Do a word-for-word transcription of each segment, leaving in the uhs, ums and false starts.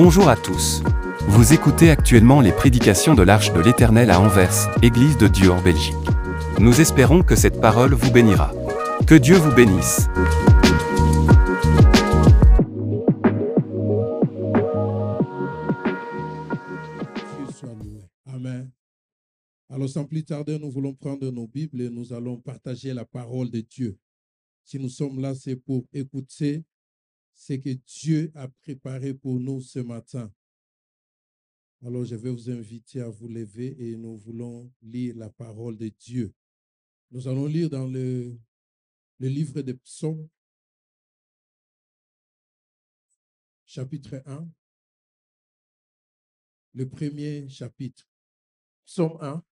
Bonjour à tous. Vous écoutez actuellement les prédications de l'Arche de l'Éternel à Anvers, Église de Dieu en Belgique. Nous espérons que cette parole vous bénira. Que Dieu vous bénisse. Amen. Alors sans plus tarder, nous voulons prendre nos Bibles et nous allons partager la parole de Dieu. Si nous sommes là, c'est pour écouter ce que Dieu a préparé pour nous ce matin. Alors je vais vous inviter à vous lever et nous voulons lire la parole de Dieu. Nous allons lire dans le, le livre des Psaumes, chapitre un, le premier chapitre. Psaume un.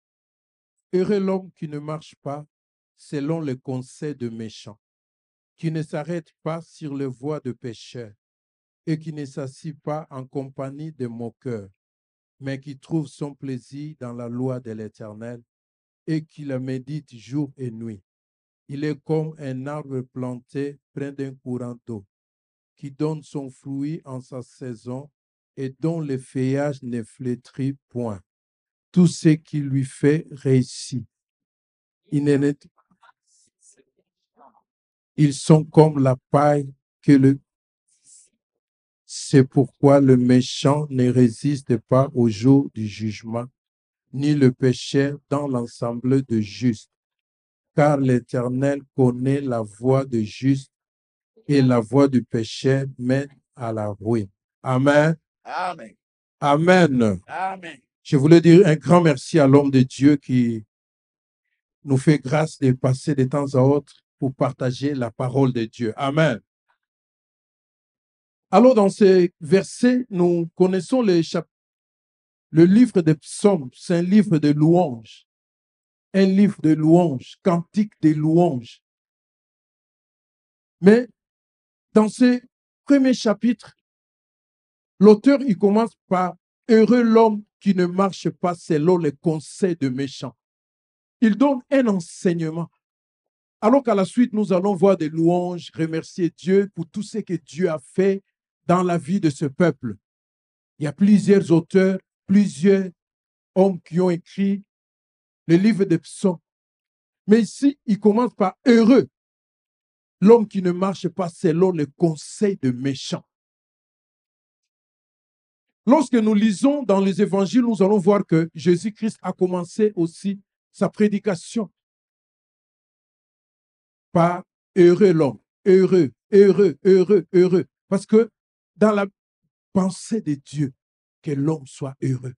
Heureux l'homme qui ne marche pas selon le conseil de méchants, qui ne s'arrête pas sur les voies de pécheurs et qui ne s'assit pas en compagnie des moqueurs, mais qui trouve son plaisir dans la loi de l'Éternel et qui la médite jour et nuit. Il est comme un arbre planté près d'un courant d'eau, qui donne son fruit en sa saison et dont le feuillage ne flétrit point. Tout ce qui lui fait réussit. Il ne... Ils sont comme la paille que le... C'est pourquoi le méchant ne résiste pas au jour du jugement, ni le pécheur dans l'ensemble de justes. Car l'Éternel connaît la voie de juste et la voie du pécheur mène à la ruine. Amen. Amen. Amen. Amen. Je voulais dire un grand merci à l'homme de Dieu qui nous fait grâce de passer de temps à autre pour partager la parole de Dieu. Amen. Alors, dans ces versets, nous connaissons les chap- le livre des Psaumes. C'est un livre de louanges. Un livre de louanges, cantique des louanges. Mais dans ce premier chapitre, l'auteur, il commence par « Heureux l'homme qui ne marche pas selon les conseils de méchants ». Il donne un enseignement. Alors qu'à la suite, nous allons voir des louanges, remercier Dieu pour tout ce que Dieu a fait dans la vie de ce peuple. Il y a plusieurs auteurs, plusieurs hommes qui ont écrit le livre des Psaumes. Mais ici, il commence par « Heureux, l'homme qui ne marche pas selon les conseils de méchants ». Lorsque nous lisons dans les évangiles, nous allons voir que Jésus-Christ a commencé aussi sa prédication par « Heureux l'homme »,« Heureux, heureux, heureux, heureux ». Parce que dans la pensée de Dieu, que l'homme soit heureux.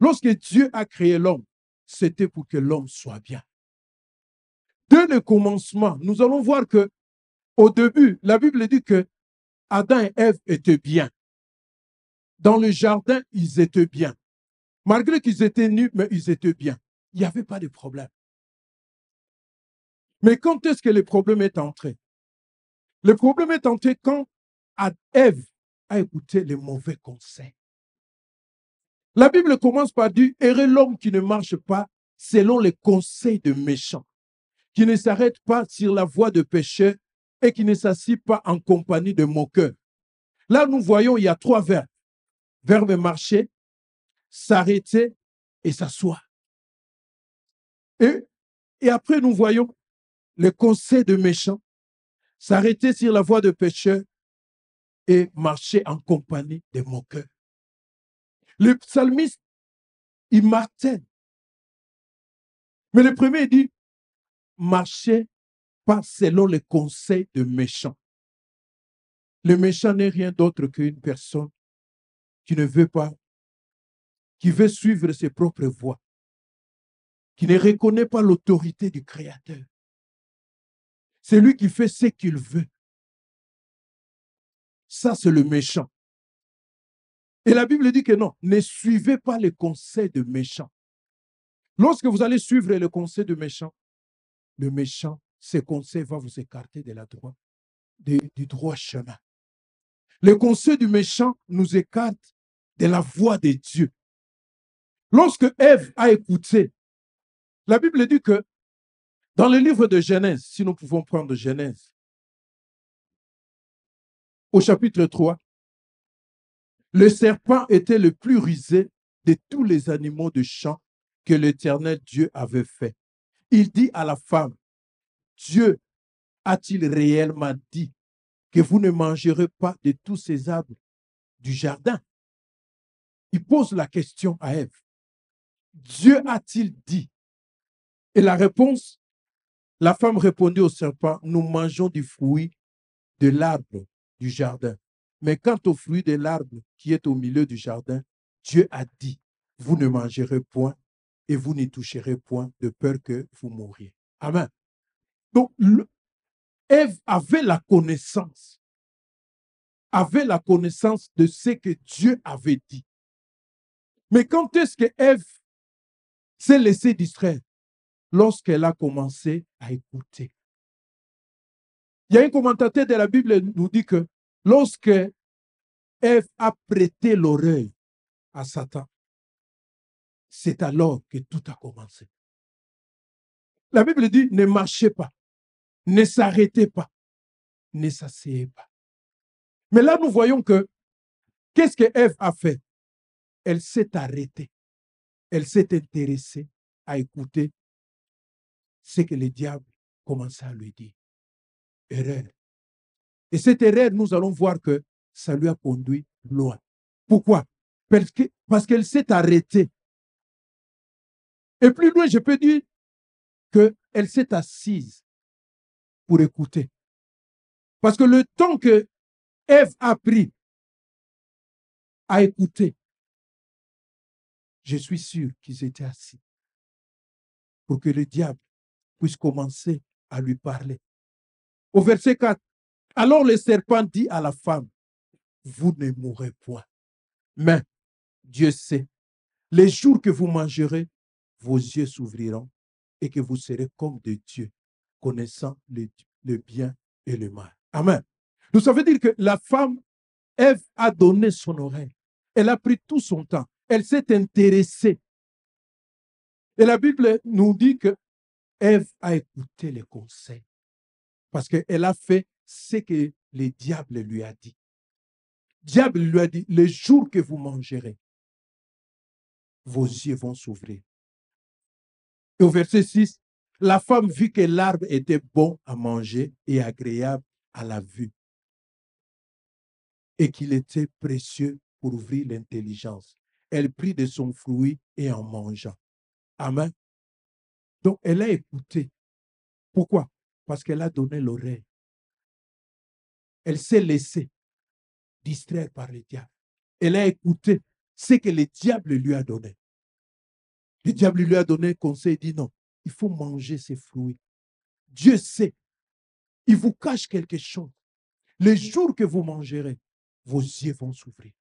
Lorsque Dieu a créé l'homme, c'était pour que l'homme soit bien. Dès le commencement, nous allons voir que, au début, la Bible dit que Adam et Ève étaient bien. Dans le jardin, ils étaient bien. Malgré qu'ils étaient nus, mais ils étaient bien. Il n'y avait pas de problème. Mais quand est-ce que le problème est entré? Le problème est entré quand Ève a écouté les mauvais conseils. La Bible commence par dire « Heureux l'homme qui ne marche pas selon les conseils de méchants, qui ne s'arrête pas sur la voie de pécheurs et qui ne s'assit pas en compagnie de moqueurs. » Là, nous voyons, il y a trois verbes. Verbe marcher, s'arrêter et s'asseoir. Et, et après, nous voyons le conseil de méchants, s'arrêter sur la voie de pécheurs et marcher en compagnie des moqueurs. Le psalmiste, il martèle. Mais le premier dit, marchez pas selon les conseils de méchants. Le méchant n'est rien d'autre qu'une personne qui ne veut pas, qui veut suivre ses propres voies, qui ne reconnaît pas l'autorité du Créateur. C'est lui qui fait ce qu'il veut. Ça, c'est le méchant. Et la Bible dit que non, ne suivez pas les conseils de méchants. Lorsque vous allez suivre les conseils de méchants, le méchant, ses conseils vont vous écarter de la droite, de, du droit chemin. Les conseils du méchant nous écartent de la voie de Dieu. Lorsque Ève a écouté, la Bible dit que dans le livre de Genèse, si nous pouvons prendre Genèse, au chapitre trois, Le serpent était le plus rusé de tous les animaux de champ que l'Éternel Dieu avait fait. Il dit à la femme, Dieu a-t-il réellement dit que vous ne mangerez pas de tous ces arbres du jardin? Il pose la question à Ève. Dieu a-t-il dit? Et la réponse, la femme répondit au serpent, nous mangeons du fruit de l'arbre du jardin. Mais quant au fruit de l'arbre qui est au milieu du jardin, Dieu a dit, vous ne mangerez point et vous n'y toucherez point de peur que vous mouriez. Amen. Donc, Ève avait la connaissance, avait la connaissance de ce que Dieu avait dit. Mais quand est-ce que Ève s'est laissée distraire? Lorsqu'elle a commencé à écouter. Il y a un commentateur de la Bible qui nous dit que lorsque Ève a prêté l'oreille à Satan, c'est alors que tout a commencé. La Bible dit, ne marchez pas, ne s'arrêtez pas, ne s'asseyez pas. Mais là, nous voyons que, qu'est-ce que Ève a fait? Elle s'est arrêtée, elle s'est intéressée à écouter ce que le diable commençait à lui dire. Erreur. Et cette erreur, nous allons voir que ça lui a conduit loin. Pourquoi? Parce que, parce qu'elle s'est arrêtée. Et plus loin, je peux dire qu'elle s'est assise pour écouter. Parce que le temps que Ève a pris à écouter, je suis sûr qu'ils étaient assis pour que le diable puisse commencer à lui parler. Au verset quatre, alors le serpent dit à la femme, vous ne mourrez point, mais Dieu sait, les jours que vous mangerez, vos yeux s'ouvriront et que vous serez comme de Dieu, connaissant le, le bien et le mal. Amen. Donc ça veut dire que la femme, Ève a donné son oreille. Elle a pris tout son temps. Elle s'est intéressée. Et la Bible nous dit que Ève a écouté les conseils parce qu'elle a fait ce que le diable lui a dit. Le diable lui a dit, le jour que vous mangerez, vos yeux vont s'ouvrir. Et au verset six, la femme vit que l'arbre était bon à manger et agréable à la vue et qu'il était précieux pour ouvrir l'intelligence. Elle prit de son fruit et en mangea. Amen. Donc, elle a écouté. Pourquoi? Parce qu'elle a donné l'oreille. Elle s'est laissée distraire par le diable. Elle a écouté ce que le diable lui a donné. Le diable lui a donné un conseil, il dit non, il faut manger ces fruits. Dieu sait, il vous cache quelque chose. Le jour que vous mangerez, vos yeux vont s'ouvrir.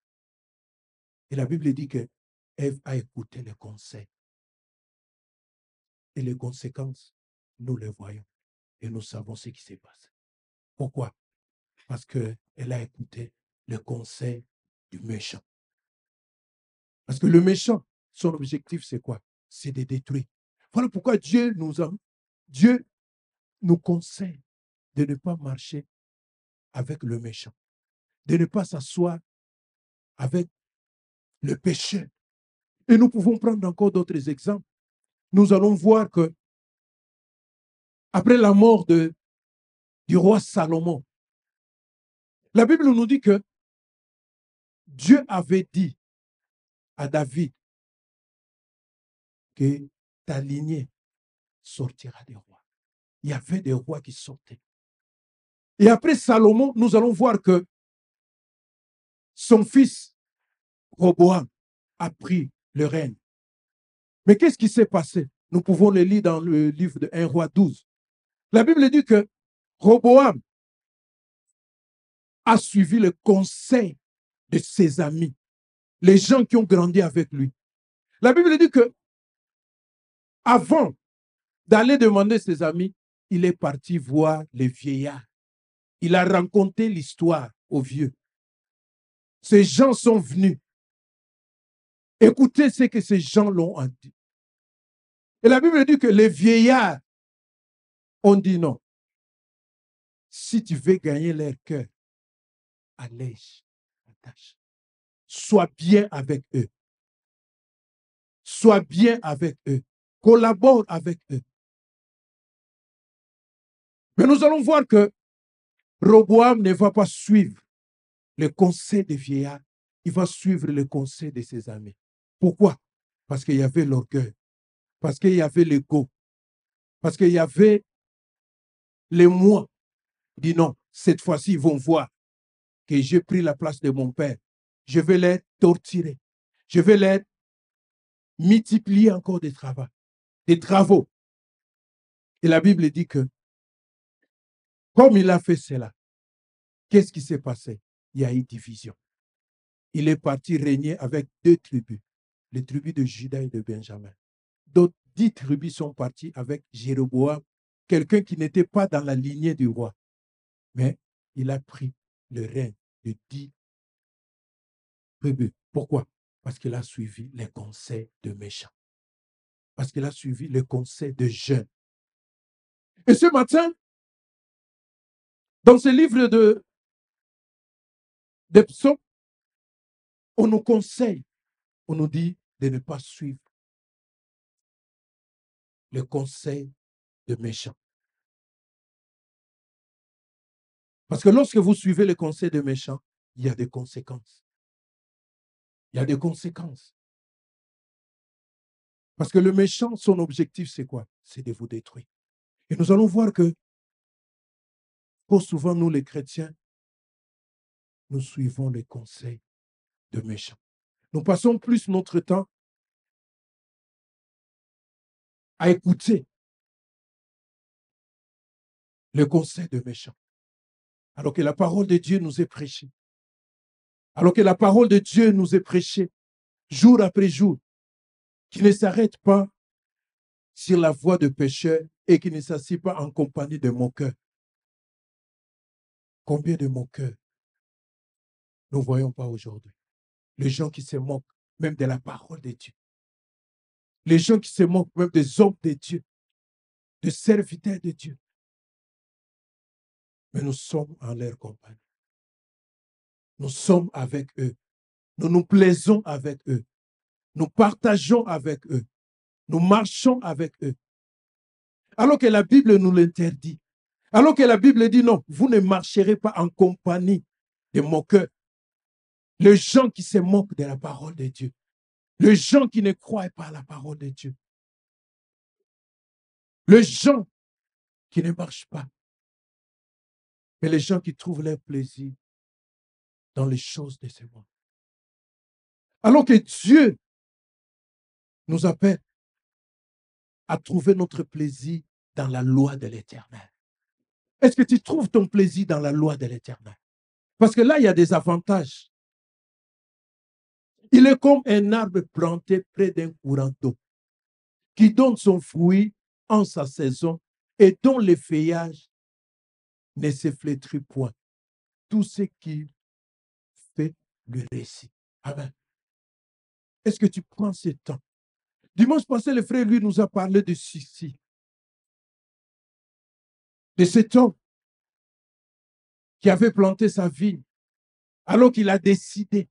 Et la Bible dit que Ève a écouté le conseil. Et les conséquences, nous les voyons. Et nous savons ce qui s'est passé. Pourquoi? Parce qu'elle a écouté le conseil du méchant. Parce que le méchant, son objectif, c'est quoi? C'est de détruire. Voilà pourquoi Dieu nous, a, Dieu nous conseille de ne pas marcher avec le méchant. De ne pas s'asseoir avec le péché. Et nous pouvons prendre encore d'autres exemples. Nous allons voir que, après la mort de, du roi Salomon, la Bible nous dit que Dieu avait dit à David que ta lignée sortira des rois. Il y avait des rois qui sortaient. Et après Salomon, nous allons voir que son fils Roboam a pris le règne. Mais qu'est-ce qui s'est passé? Nous pouvons le lire dans le livre de un Rois douze. La Bible dit que Roboam a suivi le conseil de ses amis, les gens qui ont grandi avec lui. La Bible dit que avant d'aller demander ses amis, il est parti voir les vieillards. Il a raconté l'histoire aux vieux. Ces gens sont venus. Écoutez ce que ces gens l'ont dit. Et la Bible dit que les vieillards ont dit non. Si tu veux gagner leur cœur, allège la tâche. Sois bien avec eux. Sois bien avec eux. Collabore avec eux. Mais nous allons voir que Roboam ne va pas suivre le conseil des vieillards. Il va suivre le conseil de ses amis. Pourquoi? Parce qu'il y avait l'orgueil. Parce qu'il y avait l'ego. Parce qu'il y avait les moi. Dit non, cette fois-ci, ils vont voir que j'ai pris la place de mon père. Je vais les torturer. Je vais les multiplier encore des travaux. Des travaux. Et la Bible dit que comme il a fait cela, qu'est-ce qui s'est passé? Il y a eu division. Il est parti régner avec deux tribus, les tribus de Judas et de Benjamin. D'autres dix tribus sont parties avec Jéroboam, quelqu'un qui n'était pas dans la lignée du roi. Mais il a pris le règne de dix tribus. Pourquoi? Parce qu'il a suivi les conseils de méchants. Parce qu'il a suivi les conseils de jeunes. Et ce matin, dans ce livre de, de Psaumes, on nous conseille, on nous dit de ne pas suivre le conseil de méchants. Parce que lorsque vous suivez le conseil de méchants, il y a des conséquences. Il y a des conséquences. Parce que le méchant, son objectif, c'est quoi? C'est de vous détruire. Et nous allons voir que, trop souvent, nous les chrétiens, nous suivons les conseils de méchants. Nous passons plus notre temps à écouter le conseil de méchants. Alors que la parole de Dieu nous est prêchée. Alors que la parole de Dieu nous est prêchée jour après jour, qui ne s'arrête pas sur la voie de pécheurs et qui ne s'assied pas en compagnie de moqueurs. Combien de moqueurs nous ne voyons pas aujourd'hui? Les gens qui se moquent même de la parole de Dieu. Les gens qui se moquent même des hommes de Dieu, des serviteurs de Dieu. Mais nous sommes en leur compagnie. Nous sommes avec eux. Nous nous plaisons avec eux. Nous partageons avec eux. Nous marchons avec eux. Alors que la Bible nous l'interdit. Alors que la Bible dit non, vous ne marcherez pas en compagnie des moqueurs. Les gens qui se moquent de la parole de Dieu. Les gens qui ne croient pas à la parole de Dieu. Les gens qui ne marchent pas. Mais les gens qui trouvent leur plaisir dans les choses de ce monde. Alors que Dieu nous appelle à trouver notre plaisir dans la loi de l'Éternel. Est-ce que tu trouves ton plaisir dans la loi de l'Éternel? Parce que là, il y a des avantages. Il est comme un arbre planté près d'un courant d'eau qui donne son fruit en sa saison et dont les feuillages ne se flétrit point. Tout ce qui fait le récit. Amen. Est-ce que tu prends ce temps? Dimanche passé, le frère, lui, nous a parlé de ceci. De cet homme qui avait planté sa vigne alors qu'il a décidé.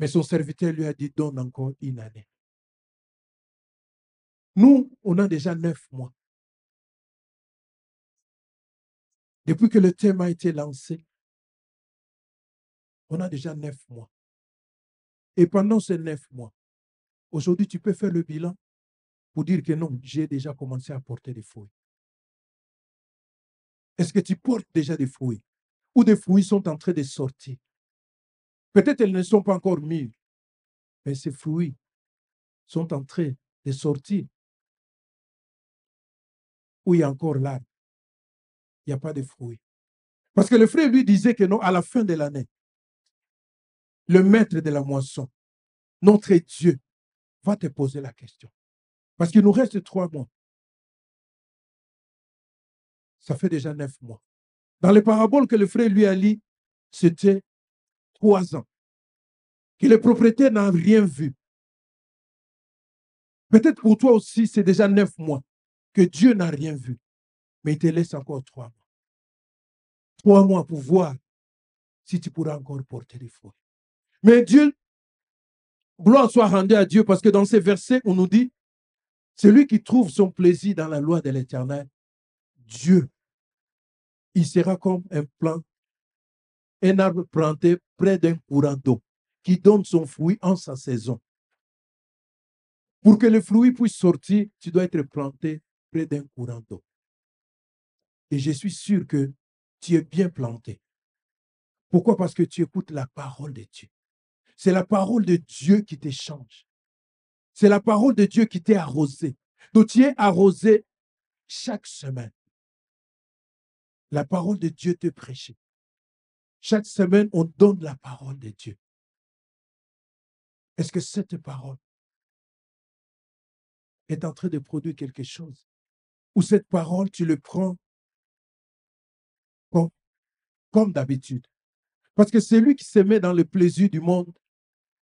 Mais son serviteur lui a dit, donne encore une année. Nous, on a déjà neuf mois. Depuis que le thème a été lancé, on a déjà neuf mois. Et pendant ces neuf mois, aujourd'hui, tu peux faire le bilan pour dire que non, j'ai déjà commencé à porter des fruits. Est-ce que tu portes déjà des fruits? Ou des fruits sont en train de sortir? Peut-être qu'ils ne sont pas encore mûrs, mais ces fruits sont en train de sortir. Ou il y a encore l'arbre? Il n'y a pas de fruits. Parce que le frère lui disait que non, à la fin de l'année, le maître de la moisson, notre Dieu, va te poser la question. Parce qu'il nous reste trois mois. Ça fait déjà neuf mois. Dans les paraboles que le frère lui a lies, c'était trois ans. Que le propriétaire n'a rien vu. Peut-être pour toi aussi, c'est déjà neuf mois que Dieu n'a rien vu. Mais il te laisse encore trois mois. Trois mois pour voir si tu pourras encore porter les fruits. Mais Dieu Gloire soit rendue à Dieu, parce que dans ces versets, on nous dit, celui qui trouve son plaisir dans la loi de l'Éternel, Dieu, il sera comme un plant, un arbre planté près d'un courant d'eau, qui donne son fruit en sa saison. Pour que le fruit puisse sortir, tu dois être planté près d'un courant d'eau. Et je suis sûr que tu es bien planté. Pourquoi? Parce que tu écoutes la parole de Dieu. C'est la parole de Dieu qui t'échange. C'est la parole de Dieu qui t'est arrosée. Donc tu es arrosé chaque semaine. La parole de Dieu te prêchée. Chaque semaine, on donne la parole de Dieu. Est-ce que cette parole est en train de produire quelque chose? Ou cette parole, tu le prends comme, comme d'habitude? Parce que celui qui se met dans le plaisir du monde,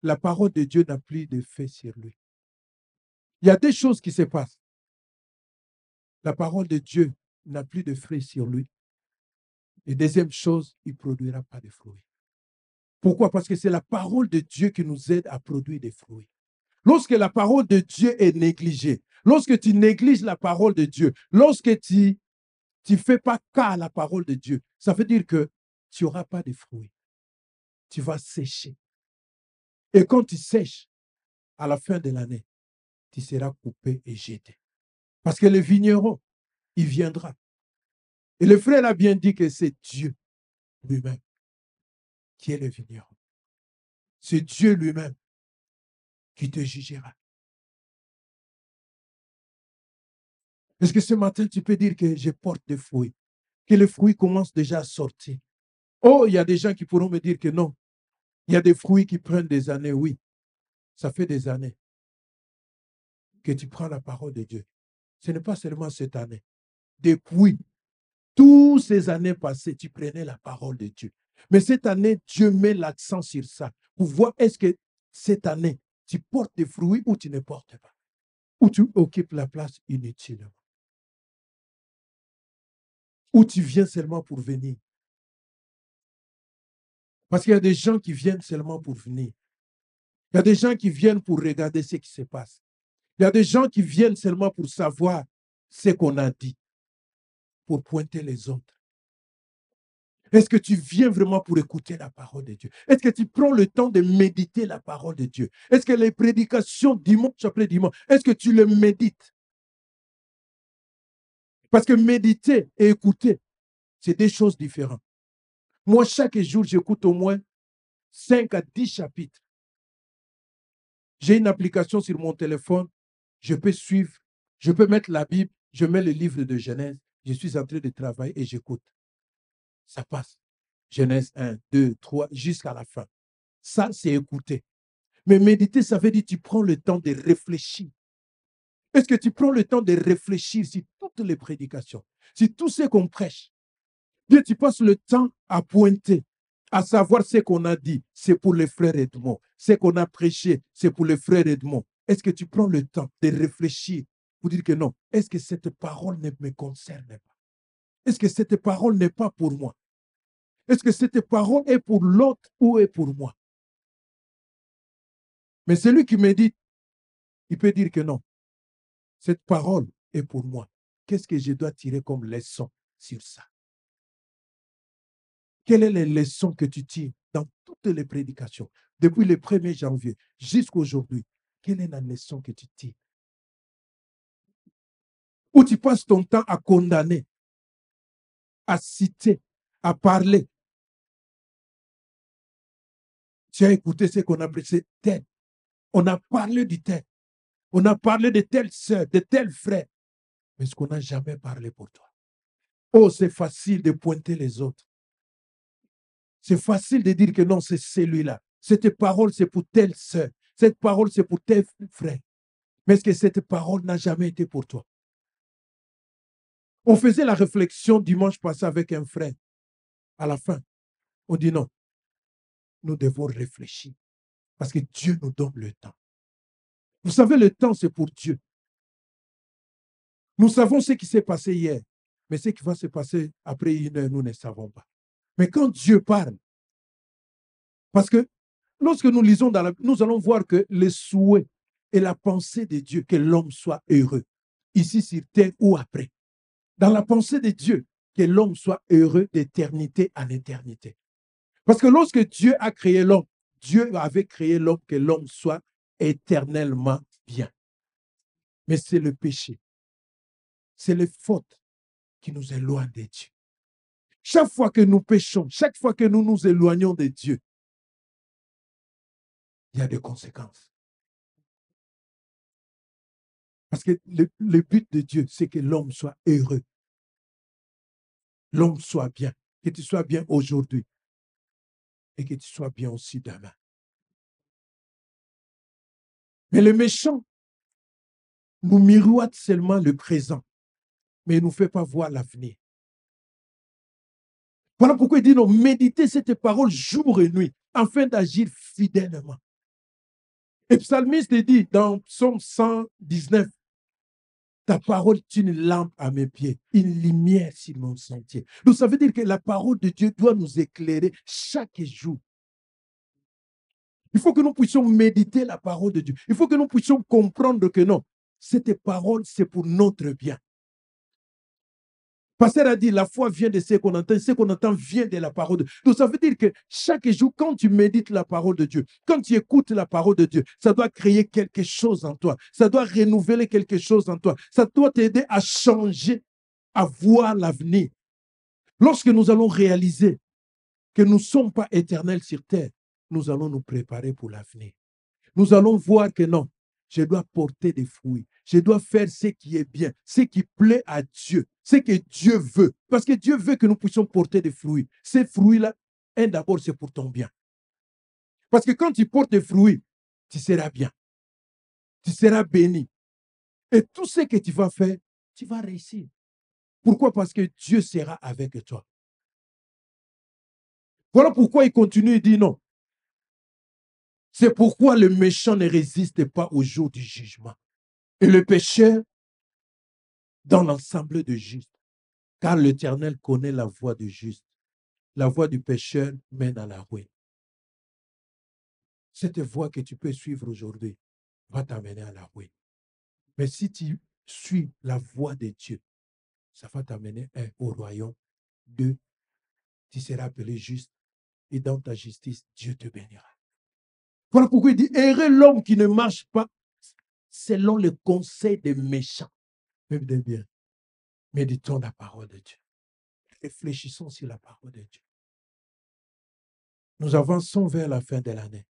la parole de Dieu n'a plus d'effet sur lui. Il y a des choses qui se passent. La parole de Dieu n'a plus de fruits sur lui. Et deuxième chose, il ne produira pas de fruits. Pourquoi? Parce que c'est la parole de Dieu qui nous aide à produire des fruits. Lorsque la parole de Dieu est négligée, lorsque tu négliges la parole de Dieu, lorsque tu ne fais pas cas à la parole de Dieu, ça veut dire que tu n'auras pas de fruits. Tu vas sécher. Et quand tu sèches, à la fin de l'année, tu seras coupé et jeté. Parce que le vigneron, il viendra. Et le frère a bien dit que c'est Dieu lui-même qui est le vigneron. C'est Dieu lui-même qui te jugera. Est-ce que ce matin, tu peux dire que je porte des fruits, que les fruits commencent déjà à sortir? Oh, il y a des gens qui pourront me dire que non. Il y a des fruits qui prennent des années, oui. Ça fait des années que tu prends la parole de Dieu. Ce n'est pas seulement cette année. Depuis toutes ces années passées, tu prenais la parole de Dieu. Mais cette année, Dieu met l'accent sur ça pour voir est-ce que cette année, tu portes des fruits ou tu ne portes pas. Ou tu occupes la place inutilement. Ou tu viens seulement pour venir. Parce qu'il y a des gens qui viennent seulement pour venir. Il y a des gens qui viennent pour regarder ce qui se passe. Il y a des gens qui viennent seulement pour savoir ce qu'on a dit, pour pointer les autres. Est-ce que tu viens vraiment pour écouter la parole de Dieu? Est-ce que tu prends le temps de méditer la parole de Dieu? Est-ce que les prédications dimanche après dimanche, est-ce que tu les médites? Parce que méditer et écouter, c'est des choses différentes. Moi, chaque jour, j'écoute au moins cinq à dix chapitres. J'ai une application sur mon téléphone, je peux suivre, je peux mettre la Bible, je mets le livre de Genèse, je suis en train de travailler et j'écoute. Ça passe. Genèse un, deux, trois, jusqu'à la fin. Ça, c'est écouter. Mais méditer, ça veut dire que tu prends le temps de réfléchir. Est-ce que tu prends le temps de réfléchir sur toutes les prédications, sur tout ce qu'on prêche? Dieu, tu passes le temps à pointer, à savoir ce qu'on a dit, c'est pour les frères Edmond. Ce qu'on a prêché, c'est pour les frères Edmond. Est-ce que tu prends le temps de réfléchir pour dire que non, est-ce que cette parole ne me concerne pas? Est-ce que cette parole n'est pas pour moi? Est-ce que cette parole est pour l'autre ou est pour moi? Mais celui qui médite, il peut dire que non, cette parole est pour moi. Qu'est-ce que je dois tirer comme leçon sur ça? Quelles sont les leçons que tu tires dans toutes les prédications, depuis le premier janvier jusqu'à aujourd'hui? Quelle est la leçon que tu tires? Ou tu passes ton temps à condamner, à citer, à parler? Tu as écouté ce qu'on a prêché, tel. On a parlé du tel. On a parlé de telle sœur, de tel frère. Mais ce qu'on n'a jamais parlé pour toi. Oh, c'est facile de pointer les autres. C'est facile de dire que non, c'est celui-là. Cette parole, c'est pour telle sœur. Cette parole, c'est pour tel frère. Mais est-ce que cette parole n'a jamais été pour toi? On faisait la réflexion dimanche passé avec un frère. À la fin, on dit non. Nous devons réfléchir. Parce que Dieu nous donne le temps. Vous savez, le temps, c'est pour Dieu. Nous savons ce qui s'est passé hier. Mais ce qui va se passer après une heure, nous ne savons pas. Mais quand Dieu parle, parce que Lorsque nous lisons dans la Bible, nous allons voir que les souhaits et la pensée de Dieu, que l'homme soit heureux, ici sur terre ou après. Dans la pensée de Dieu, que l'homme soit heureux d'éternité en éternité. Parce que lorsque Dieu a créé l'homme, Dieu avait créé l'homme, que l'homme soit éternellement bien. Mais c'est le péché, c'est les fautes qui nous éloignent de Dieu. Chaque fois que nous péchons, chaque fois que nous nous éloignons de Dieu, il y a des conséquences. Parce que le, le but de Dieu, c'est que l'homme soit heureux. L'homme soit bien. Que tu sois bien aujourd'hui. Et que tu sois bien aussi demain. Mais le méchant nous miroite seulement le présent. Mais il ne nous fait pas voir l'avenir. Voilà pourquoi il dit non, méditez cette parole jour et nuit, afin d'agir fidèlement. Et psalmiste dit dans Psaume cent dix-neuf, ta parole est une lampe à mes pieds, une lumière sur mon sentier. Donc ça veut dire que la parole de Dieu doit nous éclairer chaque jour. Il faut que nous puissions méditer la parole de Dieu. Il faut que nous puissions comprendre que non, cette parole c'est pour notre bien. Pasteur a dit, la foi vient de ce qu'on entend, ce qu'on entend vient de la parole de Dieu. Donc ça veut dire que chaque jour, quand tu médites la parole de Dieu, quand tu écoutes la parole de Dieu, ça doit créer quelque chose en toi, ça doit renouveler quelque chose en toi, ça doit t'aider à changer, à voir l'avenir. Lorsque nous allons réaliser que nous ne sommes pas éternels sur terre, nous allons nous préparer pour l'avenir. Nous allons voir que non, je dois porter des fruits. Je dois faire ce qui est bien, ce qui plaît à Dieu, ce que Dieu veut. Parce que Dieu veut que nous puissions porter des fruits. Ces fruits-là, un d'abord, c'est pour ton bien. Parce que quand tu portes des fruits, tu seras bien. Tu seras béni. Et tout ce que tu vas faire, tu vas réussir. Pourquoi? Parce que Dieu sera avec toi. Voilà pourquoi il continue et dit non. C'est pourquoi le méchant ne résiste pas au jour du jugement. Et le pécheur dans l'ensemble de justes. Car l'Éternel connaît la voie du juste. La voie du pécheur mène à la ruine. Cette voie que tu peux suivre aujourd'hui va t'amener à la ruine. Mais si tu suis la voie de Dieu, ça va t'amener au royaume. Deux, tu seras appelé juste. Et dans ta justice, Dieu te bénira. Voilà pourquoi il dit, errez l'homme qui ne marche pas selon le conseil des méchants. Même des biens. Méditons la parole de Dieu. Réfléchissons sur la parole de Dieu. Nous avançons vers la fin de l'année.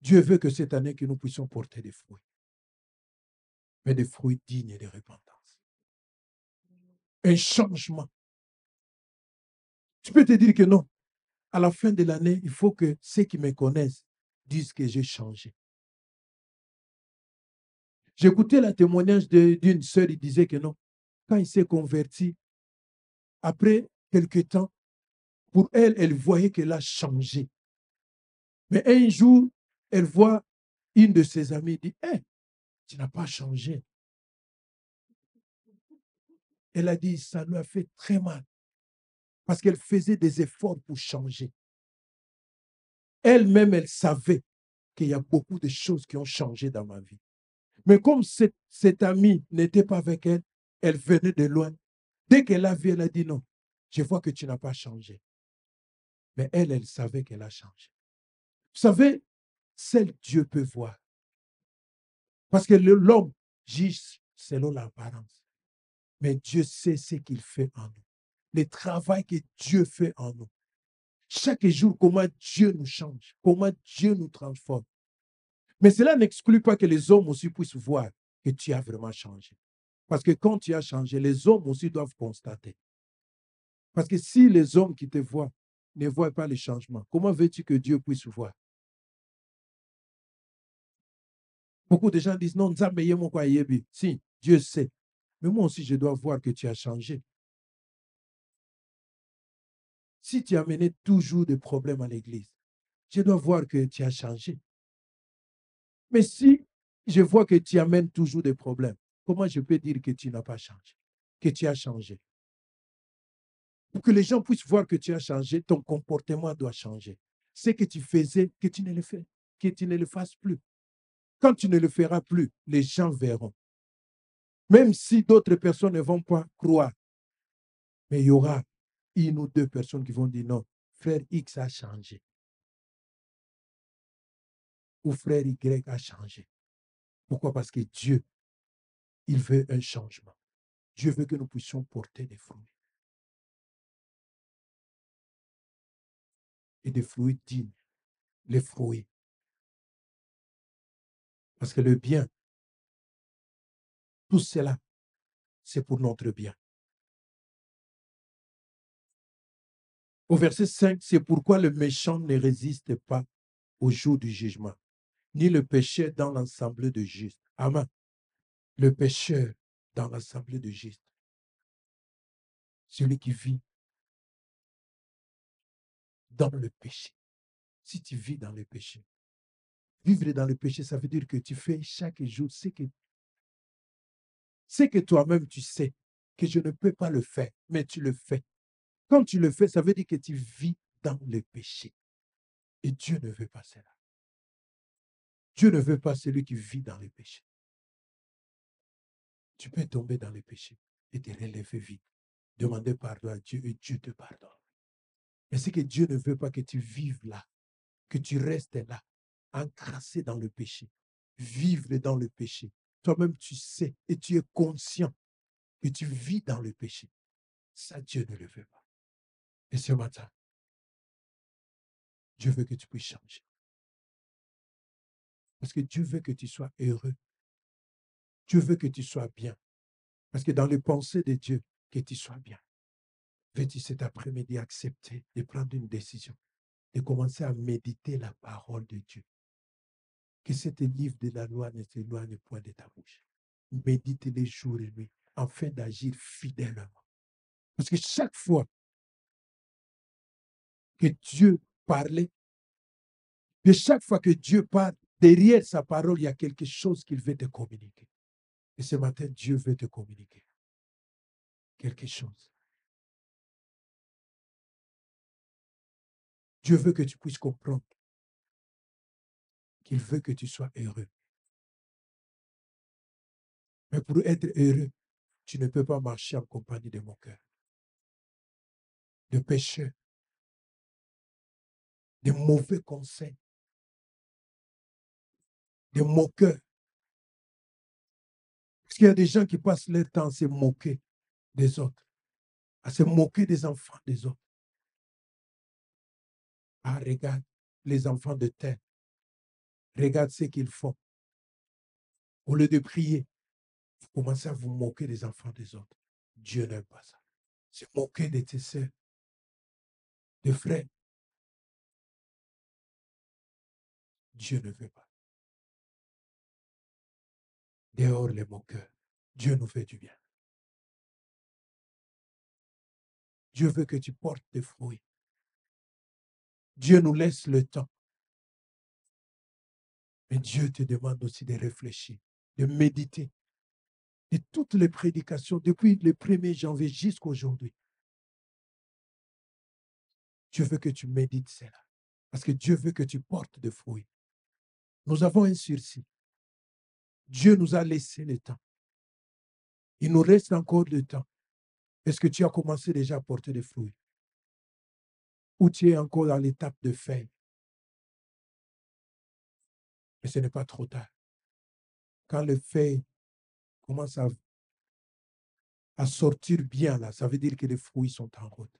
Dieu veut que cette année, que nous puissions porter des fruits. Mais des fruits dignes de repentance. Un changement. Tu peux te dire que non. À la fin de l'année, il faut que ceux qui me connaissent disent que j'ai changé. J'écoutais le témoignage d'une sœur, il disait que non, quand il s'est converti, après quelques temps, pour elle, elle voyait qu'elle a changé. Mais un jour, elle voit une de ses amies, dit, « Hé, tu n'as pas changé. » Elle a dit, ça lui a fait très mal, parce qu'elle faisait des efforts pour changer. Elle-même, elle savait qu'il y a beaucoup de choses qui ont changé dans ma vie. Mais comme cette, cette amie n'était pas avec elle, elle venait de loin. Dès qu'elle a vu, elle a dit non, je vois que tu n'as pas changé. Mais elle, elle savait qu'elle a changé. Vous savez, celle Dieu peut voir. Parce que l'homme juge selon l'apparence. Mais Dieu sait ce qu'il fait en nous. Le travail que Dieu fait en nous. Chaque jour, comment Dieu nous change, comment Dieu nous transforme. Mais cela n'exclut pas que les hommes aussi puissent voir que tu as vraiment changé. Parce que quand tu as changé, les hommes aussi doivent constater. Parce que si les hommes qui te voient ne voient pas le changement, comment veux-tu que Dieu puisse voir? Beaucoup de gens disent, non, si, Dieu sait. Mais moi aussi, je dois voir que tu as changé. Si tu as mené toujours des problèmes à l'église, je dois voir que tu as changé. Mais si je vois que tu amènes toujours des problèmes, comment je peux dire que tu n'as pas changé, que tu as changé? Pour que les gens puissent voir que tu as changé, ton comportement doit changer. ce que tu faisais, que tu ne le fais, que tu ne le fasses plus. Quand tu ne le feras plus, les gens verront. Même si d'autres personnes ne vont pas croire, mais il y aura une ou deux personnes qui vont dire non, frère X a changé. Ou frère Y a changé. Pourquoi? Parce que Dieu, il veut un changement. Dieu veut que nous puissions porter des fruits. Et des fruits dignes, les fruits. Parce que le bien, tout cela, c'est pour notre bien. Au verset cinq, c'est pourquoi le méchant ne résiste pas au jour du jugement, ni le pécheur dans l'assemblée de justes. Amen. Le pécheur dans l'assemblée de justes. Celui qui vit dans le péché. Si tu vis dans le péché, vivre dans le péché, ça veut dire que tu fais chaque jour ce que, ce que toi-même tu sais, que je ne peux pas le faire, mais tu le fais. Quand tu le fais, ça veut dire que tu vis dans le péché. Et Dieu ne veut pas cela. Dieu ne veut pas celui qui vit dans le péché. Tu peux tomber dans le péché et te relever vite. Demander pardon à Dieu et Dieu te pardonne. Mais c'est que Dieu ne veut pas que tu vives là, que tu restes là, encrassé dans le péché, vivre dans le péché. Toi-même, tu sais et tu es conscient que tu vis dans le péché. Ça, Dieu ne le veut pas. Et ce matin, Dieu veut que tu puisses changer. Parce que Dieu veut que tu sois heureux. Dieu veut que tu sois bien. Parce que dans les pensées de Dieu, que tu sois bien. Veux-tu cet après-midi accepter de prendre une décision, de commencer à méditer la parole de Dieu? Que cet livre de la loi ne s'éloigne point de ta bouche. Médite les jours et nuits afin d'agir fidèlement. Parce que chaque fois que Dieu parlait, que chaque fois que Dieu parle, derrière sa parole, il y a quelque chose qu'il veut te communiquer. Et ce matin, Dieu veut te communiquer quelque chose. Dieu veut que tu puisses comprendre qu'il veut que tu sois heureux. Mais pour être heureux, tu ne peux pas marcher en compagnie de moqueurs, de pécheurs, de mauvais conseils, de moqueurs. Parce qu'il y a des gens qui passent leur temps à se moquer des autres, à se moquer des enfants des autres. Ah, regarde les enfants de terre. Regarde ce qu'ils font. Au lieu de prier, vous commencez à vous moquer des enfants des autres. Dieu n'aime pas ça. Se moquer de tes sœurs, de frères. Dieu ne veut pas. Dehors les moqueurs, Dieu nous fait du bien. Dieu veut que tu portes des fruits. Dieu nous laisse le temps. Mais Dieu te demande aussi de réfléchir, de méditer. Et toutes les prédications, depuis le premier janvier jusqu'à aujourd'hui, Dieu veut que tu médites cela. Parce que Dieu veut que tu portes des fruits. Nous avons un sursis. Dieu nous a laissé le temps. Il nous reste encore le temps. Est-ce que tu as commencé déjà à porter des fruits? Ou tu es encore dans l'étape de faire? Mais ce n'est pas trop tard. Quand le fait commence à, à sortir bien, là, ça veut dire que les fruits sont en route.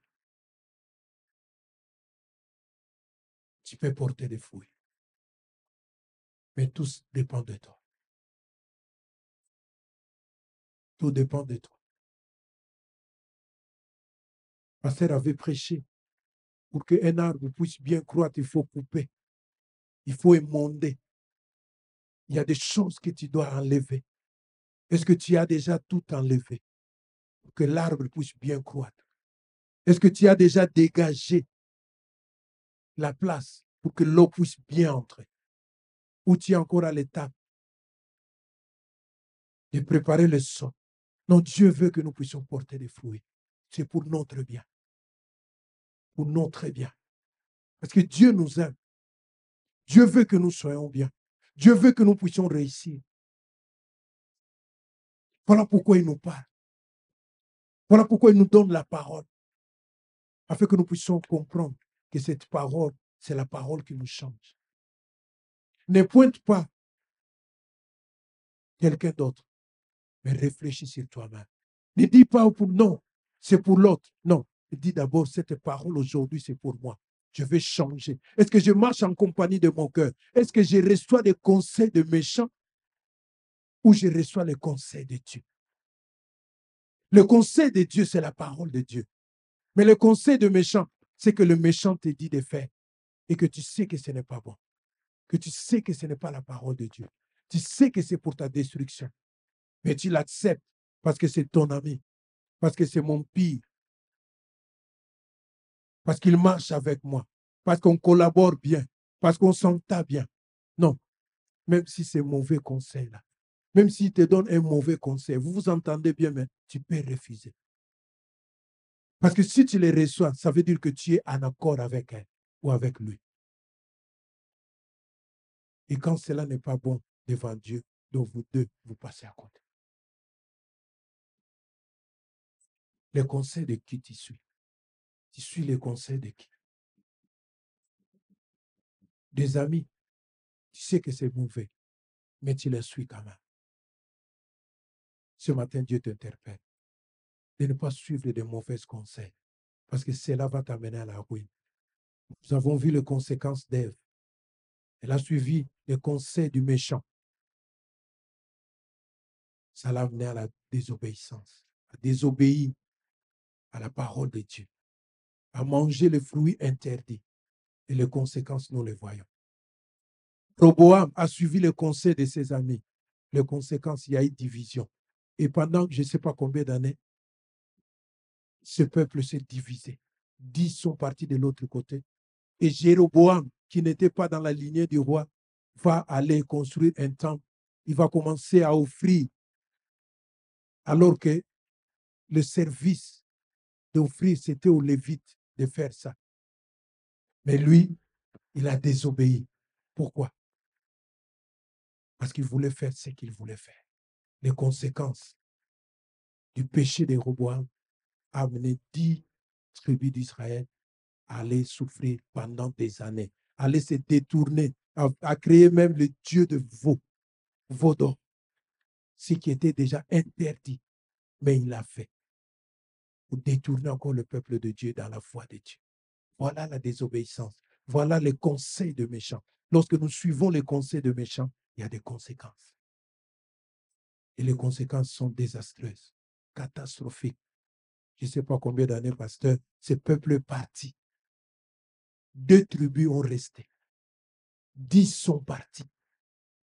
Tu peux porter des fruits. Mais tout dépend de toi. Tout dépend de toi. Pasteur avait prêché. Pour qu'un arbre puisse bien croître, il faut couper. Il faut émonder. Il y a des choses que tu dois enlever. Est-ce que tu as déjà tout enlevé pour que l'arbre puisse bien croître? Est-ce que tu as déjà dégagé la place pour que l'eau puisse bien entrer? Ou tu es encore à l'étape de préparer le sol? Non, Dieu veut que nous puissions porter des fruits. C'est pour notre bien. Pour notre bien. Parce que Dieu nous aime. Dieu veut que nous soyons bien. Dieu veut que nous puissions réussir. Voilà pourquoi il nous parle. Voilà pourquoi il nous donne la parole. Afin que nous puissions comprendre que cette parole, c'est la parole qui nous change. Ne pointe pas quelqu'un d'autre, mais réfléchis sur toi-même. Ne dis pas pour non, c'est pour l'autre. Non, dis d'abord, cette parole aujourd'hui, c'est pour moi. Je vais changer. Est-ce que je marche en compagnie de mon cœur? Est-ce que je reçois des conseils de méchants ou je reçois les conseils de Dieu? Le conseil de Dieu, c'est la parole de Dieu. Mais le conseil de méchant, c'est que le méchant te dit de faire et que tu sais que ce n'est pas bon, que tu sais que ce n'est pas la parole de Dieu. Tu sais que c'est pour ta destruction, mais tu l'acceptes parce que c'est ton ami, parce que c'est mon pire, parce qu'il marche avec moi, parce qu'on collabore bien, parce qu'on s'entend bien. Non, même si c'est mauvais conseil là, même s'il te donne un mauvais conseil, vous vous entendez bien, mais tu peux refuser. Parce que si tu les reçois, ça veut dire que tu es en accord avec elle ou avec lui. Et quand cela n'est pas bon devant Dieu, donc vous deux, vous passez à côté. Les conseils de qui tu suis? Tu suis les conseils de qui? Des amis, tu sais que c'est mauvais, mais tu les suis quand même. Ce matin, Dieu t'interpelle de ne pas suivre de mauvais conseils, parce que cela va t'amener à la ruine. Nous avons vu les conséquences d'Ève. Elle a suivi les conseils du méchant. Ça l'a amené à la désobéissance, à désobéir à la parole de Dieu, à manger les fruits interdits. Et les conséquences, nous les voyons. Roboam a suivi les conseils de ses amis. Les conséquences, il y a eu division. Et pendant je ne sais pas combien d'années, ce peuple s'est divisé. Dix sont partis de l'autre côté. Et Jéroboam, qui n'était pas dans la lignée du roi, va aller construire un temple. Il va commencer à offrir, alors que le service d'offrir, c'était aux Lévites de faire ça. Mais lui, il a désobéi. Pourquoi? Parce qu'il voulait faire ce qu'il voulait faire. Les conséquences du péché de Jéroboam amener dix tribus d'Israël à aller souffrir pendant des années, à aller se détourner, à, à créer même le dieu de veau, veau d'or, ce qui était déjà interdit, mais il l'a fait pour détourner encore le peuple de Dieu dans la foi de Dieu. Voilà la désobéissance, voilà les conseils de méchants. Lorsque nous suivons les conseils de méchants, il y a des conséquences. Et les conséquences sont désastreuses, catastrophiques. Je ne sais pas combien d'années, pasteur, ce peuple est parti. Deux tribus ont resté. Dix sont partis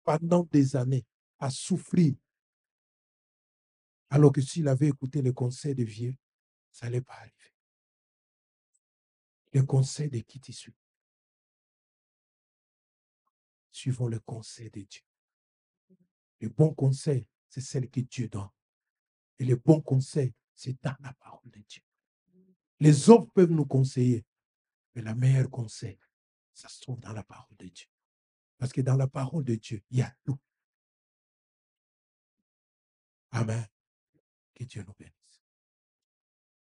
pendant des années à souffrir. Alors que s'il avait écouté le conseil des vieux, ça n'allait pas arriver. Le conseil de qui tu suis? Suivons le conseil de Dieu. Le bon conseil, c'est celle que Dieu donne. Et le bon conseil, c'est dans la parole de Dieu. Les hommes peuvent nous conseiller, mais le meilleur conseil, ça se trouve dans la parole de Dieu. Parce que dans la parole de Dieu, il y a tout. Amen. Que Dieu nous bénisse.